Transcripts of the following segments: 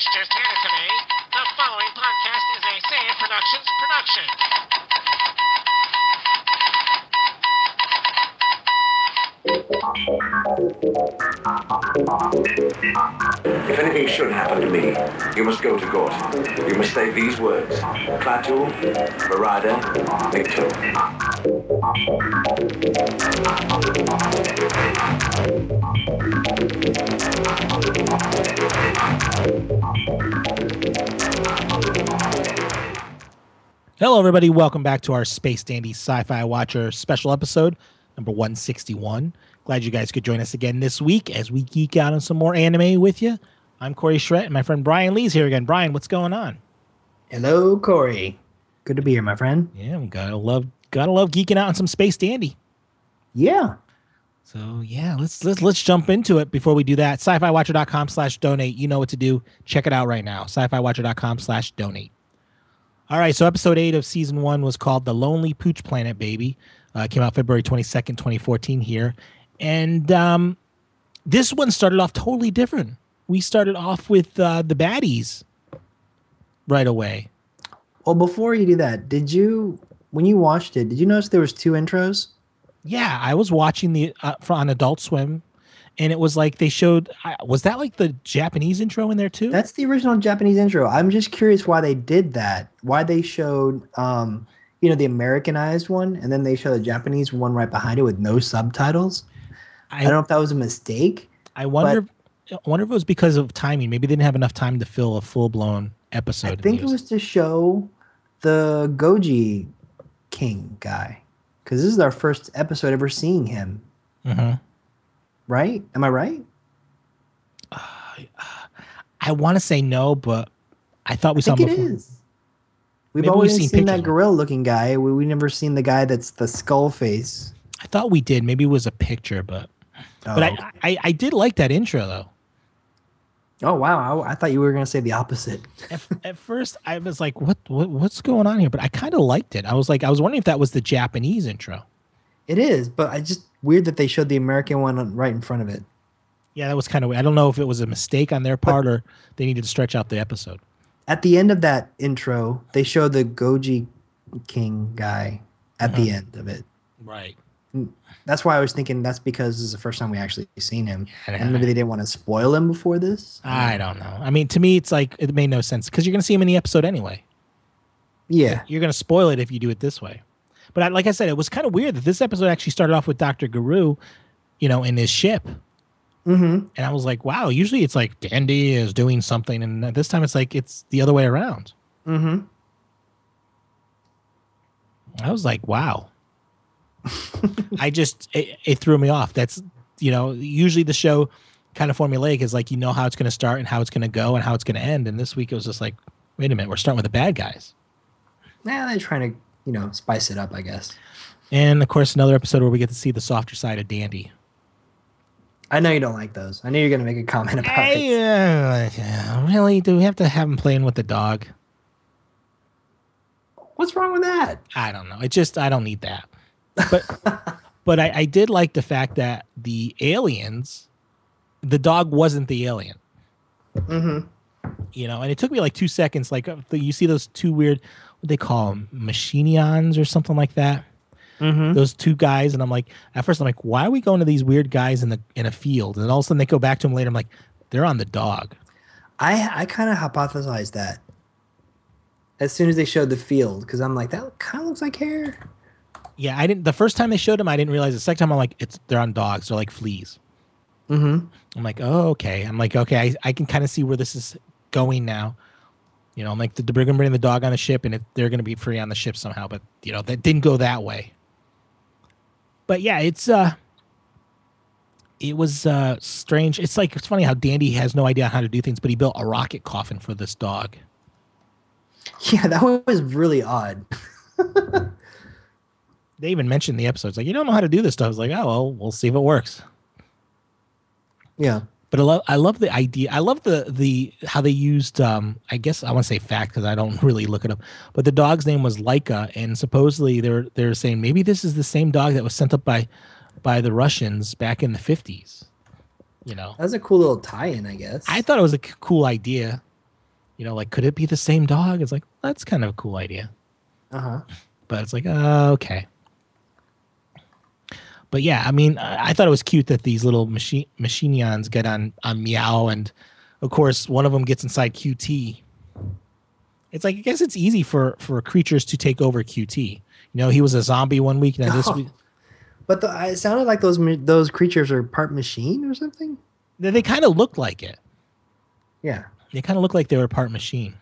As just added today, the following podcast is a Sand Productions production. If anything should happen to me, you must go to Gort. You must say these words: Klaatu, Barada, Victor. Hello, everybody. Welcome back to our Space Dandy Sci-Fi Watcher special episode, number 161. Glad you guys could join us again this week as we geek out on some more anime with you. I'm Corey Shrett, and my friend Brian Lee's here again. Brian, what's going on? Hello, Corey. Good to be here, my friend. Yeah, we gotta love geeking out on some Space Dandy. Yeah. So yeah, let's jump into it. Before we do that, SciFiWatcher.com/donate. You know what to do. Check it out right now. SciFiWatcher.com/donate. All right. So episode 8 of season 1 was called "The Lonely Pooch Planet Baby." Came out February 22nd, 2014 here. And this one started off totally different. We started off with the baddies right away. Well, before you do that, when you watched it, did you notice there was 2 intros? Yeah, I was watching on Adult Swim, and it was like they showed, was that like the Japanese intro in there too? That's the original Japanese intro. I'm just curious why they did that, why they showed... the Americanized one, and then they show the Japanese one right behind it with no subtitles. I don't know if that was a mistake. I wonder if it was because of timing. Maybe they didn't have enough time to fill a full-blown episode. I think it was to show the Goji King guy, because this is our first episode ever seeing him. Mm-hmm. Right? Am I right? I want to say no, but I thought we saw him before. It is. We've always seen that gorilla-looking guy. We've never seen the guy that's the skull face. I thought we did. Maybe it was a picture, but I did like that intro, though. Oh, wow. I thought you were going to say the opposite. At first, I was like, what's going on here? But I kind of liked it. I was wondering if that was the Japanese intro. It is, but it's just weird that they showed the American one right in front of it. Yeah, that was kind of weird. I don't know if it was a mistake on their part or they needed to stretch out the episode. At the end of that intro, they show the Goji King guy at the end of it. Right. And that's why I was thinking that's because this is the first time we actually seen him. Yeah, and maybe they didn't want to spoil him before this. I don't know. I mean, to me, it's like it made no sense because you're going to see him in the episode anyway. Yeah. You're going to spoil it if you do it this way. But like I said, it was kind of weird that this episode actually started off with Dr. Guru, in his ship. Mm-hmm. And I was like, wow, usually it's like Dandy is doing something. And this time it's like it's the other way around. Mm-hmm. I was like, wow. It threw me off. That's, usually the show kind of formulaic is like, how it's going to start and how it's going to go and how it's going to end. And this week it was just like, wait a minute, we're starting with the bad guys. Nah, they're trying to, spice it up, I guess. And, of course, another episode where we get to see the softer side of Dandy. I know you don't like those. I knew you were going to make a comment about it. Yeah, really? Do we have to have him playing with the dog? What's wrong with that? I don't know. I don't need that. But I did like the fact that the dog wasn't the alien. Mm-hmm. And it took me like 2 seconds. Like you see those 2 weird, what they call them, machinions or something like that. Mm-hmm. Those 2 guys, and at first I'm like, why are we going to these weird guys in a field? And all of a sudden they go back to them later. I'm like, they're on the dog. I kind of hypothesized that as soon as they showed the field, because I'm like, that kind of looks like hair. Yeah, I didn't. The first time they showed him, I didn't realize. The second time, I'm like, they're on dogs. They're like fleas. Mm-hmm. I'm like, oh okay. I'm like, okay, I can kind of see where this is going now. I'm like, they're going to bring the dog on a ship, and they're going to be free on the ship somehow. But that didn't go that way. But yeah, it was strange. It's like, it's funny how Dandy has no idea how to do things, but he built a rocket coffin for this dog. Yeah, that was really odd. They even mentioned the episodes like, you don't know how to do this stuff. I was like, oh well, we'll see if it works. Yeah, but I love the idea. I love the how they used I guess I want to say fact because I don't really look it up. But the dog's name was Laika, and supposedly they're saying maybe this is the same dog that was sent up by the Russians back in the 50s. That's a cool little tie-in, I guess. I thought it was a cool idea. you know, like, could it be the same dog? It's like, that's kind of a cool idea. Uh-huh. But it's like, okay. But yeah, I mean, I thought it was cute that these little machinions get on Meow, and of course, one of them gets inside QT. It's like, I guess it's easy for creatures to take over QT. You know, he was a zombie one week, now this week. But it sounded like those creatures are part machine or something. They kind of looked like it. Yeah, they kind of looked like they were part machine.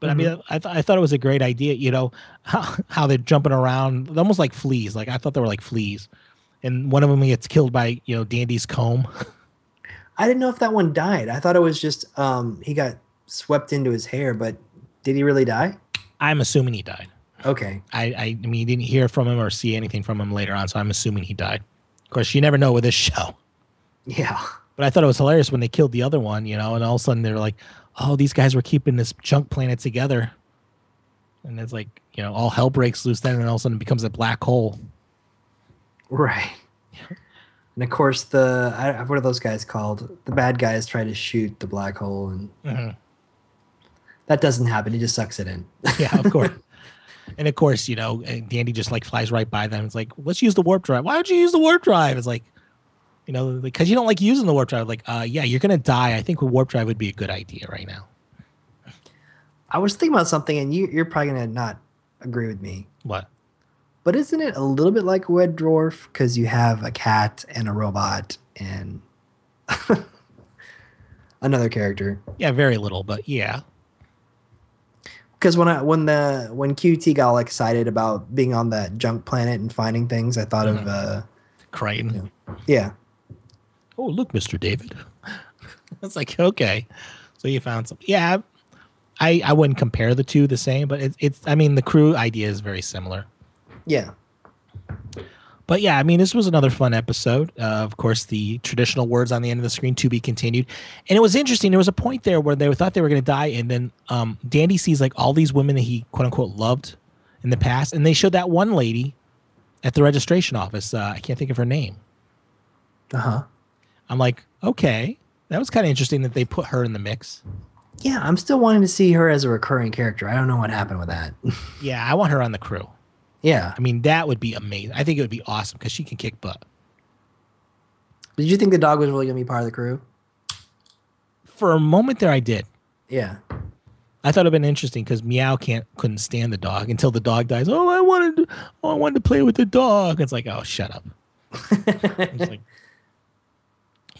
But I mean, I thought it was a great idea. You know how they're jumping around, almost like fleas. Like, I thought they were like fleas, and one of them gets killed by, you know, Dandy's comb. I didn't know if that one died. I thought it was just he got swept into his hair. But did he really die? I'm assuming he died. Okay. I mean, you didn't hear from him or see anything from him later on, so I'm assuming he died. Of course, you never know with this show. Yeah. But I thought it was hilarious when they killed the other one, you know, and all of a sudden they're like, oh, these guys were keeping this junk planet together. And it's like, you know, all hell breaks loose then, and all of a sudden it becomes a black hole. Right. And of course, what are those guys called? The bad guys try to shoot the black hole, and that doesn't happen. He just sucks it in. Yeah, of course. And of course, you know, Dandy just like flies right by them. It's like, let's use the warp drive. Why would you use the warp drive? It's like, you know, because you don't like using the warp drive. Like, yeah, you're gonna die. I think the warp drive would be a good idea right now. I was thinking about something, and you're probably gonna not agree with me. What? But isn't it a little bit like Red Dwarf? Because you have a cat and a robot and another character. Yeah, very little, but yeah. Because when QT got all excited about being on that junk planet and finding things, I thought of Crichton. Yeah. Oh, look, Mr. David. It's like, okay, so you found something. Yeah, I wouldn't compare the two the same, but it's I mean, the crew idea is very similar. Yeah. But yeah, I mean, this was another fun episode. Of course, the traditional words on the end of the screen, to be continued. And it was interesting. There was a point there where they thought they were going to die. And then Dandy sees like all these women that he, quote unquote, loved in the past. And they showed that one lady at the registration office. I can't think of her name. Uh-huh. I'm like, okay, that was kind of interesting that they put her in the mix. Yeah, I'm still wanting to see her as a recurring character. I don't know what happened with that. Yeah, I want her on the crew. Yeah. I mean, that would be amazing. I think it would be awesome because she can kick butt. Did you think the dog was really going to be part of the crew? For a moment there, I did. Yeah. I thought it would have been interesting because Meow couldn't stand the dog until the dog dies. Oh, I wanted to play with the dog. It's like, oh, shut up.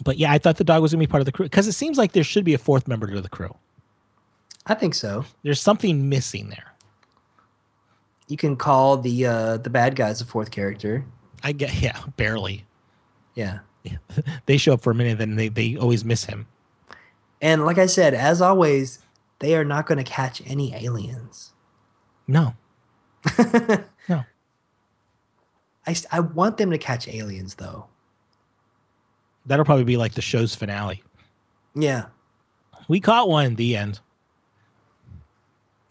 But yeah, I thought the dog was going to be part of the crew because it seems like there should be a fourth member to the crew. I think so. There's something missing there. You can call the bad guys a fourth character. I get, yeah, barely. Yeah. They show up for a minute, then they always miss him. And like I said, as always, they are not going to catch any aliens. No. No. I want them to catch aliens, though. That'll probably be like the show's finale. Yeah. We caught one in the end.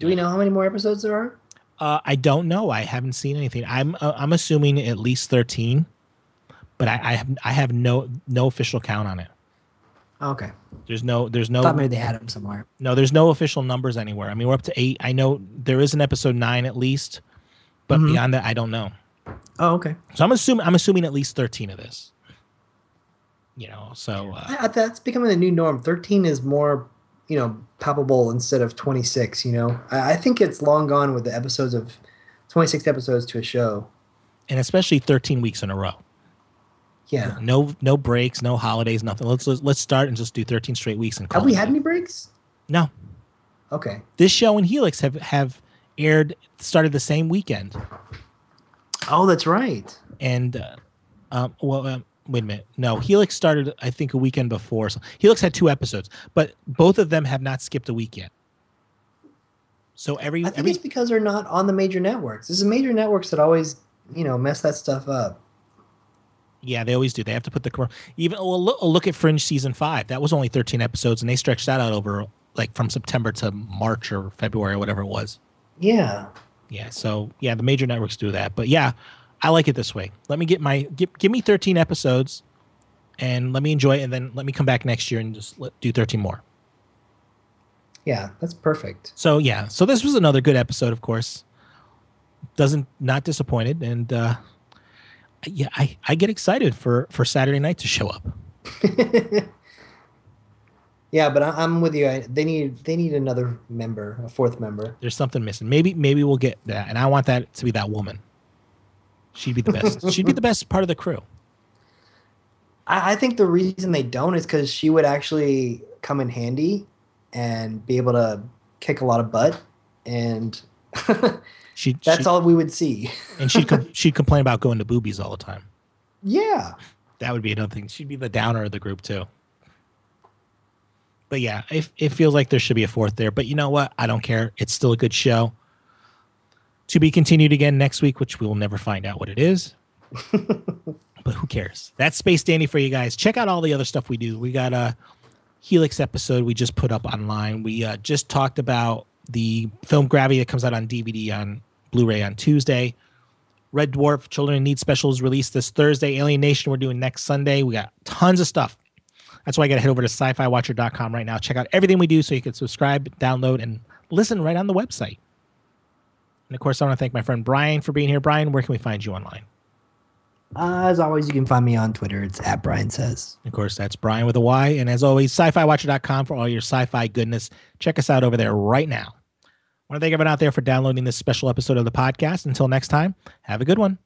Do we know how many more episodes there are? I don't know. I haven't seen anything. I'm assuming at least 13, but I have no official count on it. Okay. There's no. I thought maybe they had them somewhere. No, there's no official numbers anywhere. I mean, we're up to 8. I know there is an episode 9 at least, but beyond that, I don't know. Oh, okay. So I'm assuming at least 13 of this. You know, so that's becoming the new norm. 13 is more, you know, palpable instead of 26, you know. I think it's long gone with the episodes of 26 episodes to a show. And especially 13 weeks in a row. Yeah. No breaks, no holidays, nothing. Let's start and just do 13 straight weeks. And have we had any breaks? No. Okay. This show and Helix have started the same weekend. Oh, that's right. And, wait a minute. No, Helix started, I think, a weekend before. So Helix had 2 episodes, but both of them have not skipped a week yet. So I think it's because they're not on the major networks. There's the major networks that always, you know, mess that stuff up. Yeah, they always do. They have to put the commercial. Even look at Fringe season 5. That was only 13 episodes, and they stretched that out over like from September to March or February or whatever it was. Yeah. Yeah. So yeah, the major networks do that, but yeah. I like it this way. Let me give me 13 episodes, and let me enjoy it, and then let me come back next year and just do 13 more. Yeah, that's perfect. So yeah, so this was another good episode, of course. Not disappointed, and yeah, I get excited for Saturday night to show up. Yeah, but I'm with you. They need another member, a fourth member. There's something missing. Maybe we'll get that, and I want that to be that woman. She'd be the best. She'd be the best part of the crew. I think the reason they don't is because she would actually come in handy and be able to kick a lot of butt, and that's all we would see. And she'd complain about going to boobies all the time. Yeah, that would be another thing. She'd be the downer of the group too. But yeah, it feels like there should be a fourth there. But you know what? I don't care. It's still a good show. To be continued again next week, which we will never find out what it is. But who cares? That's Space Dandy for you guys. Check out all the other stuff we do. We got a Helix episode we just put up online. We just talked about the film Gravity that comes out on DVD, on Blu-ray on Tuesday. Red Dwarf, Children in Need specials released this Thursday. Alien Nation we're doing next Sunday. We got tons of stuff. That's why I got to head over to SciFiWatcher.com right now. Check out everything we do so you can subscribe, download, and listen right on the website. And, of course, I want to thank my friend Brian for being here. Brian, where can we find you online? As always, you can find me on Twitter. It's @BrianSays. Of course, that's Brian with a Y. And as always, SciFiWatcher.com for all your sci-fi goodness. Check us out over there right now. I want to thank everyone out there for downloading this special episode of the podcast. Until next time, have a good one.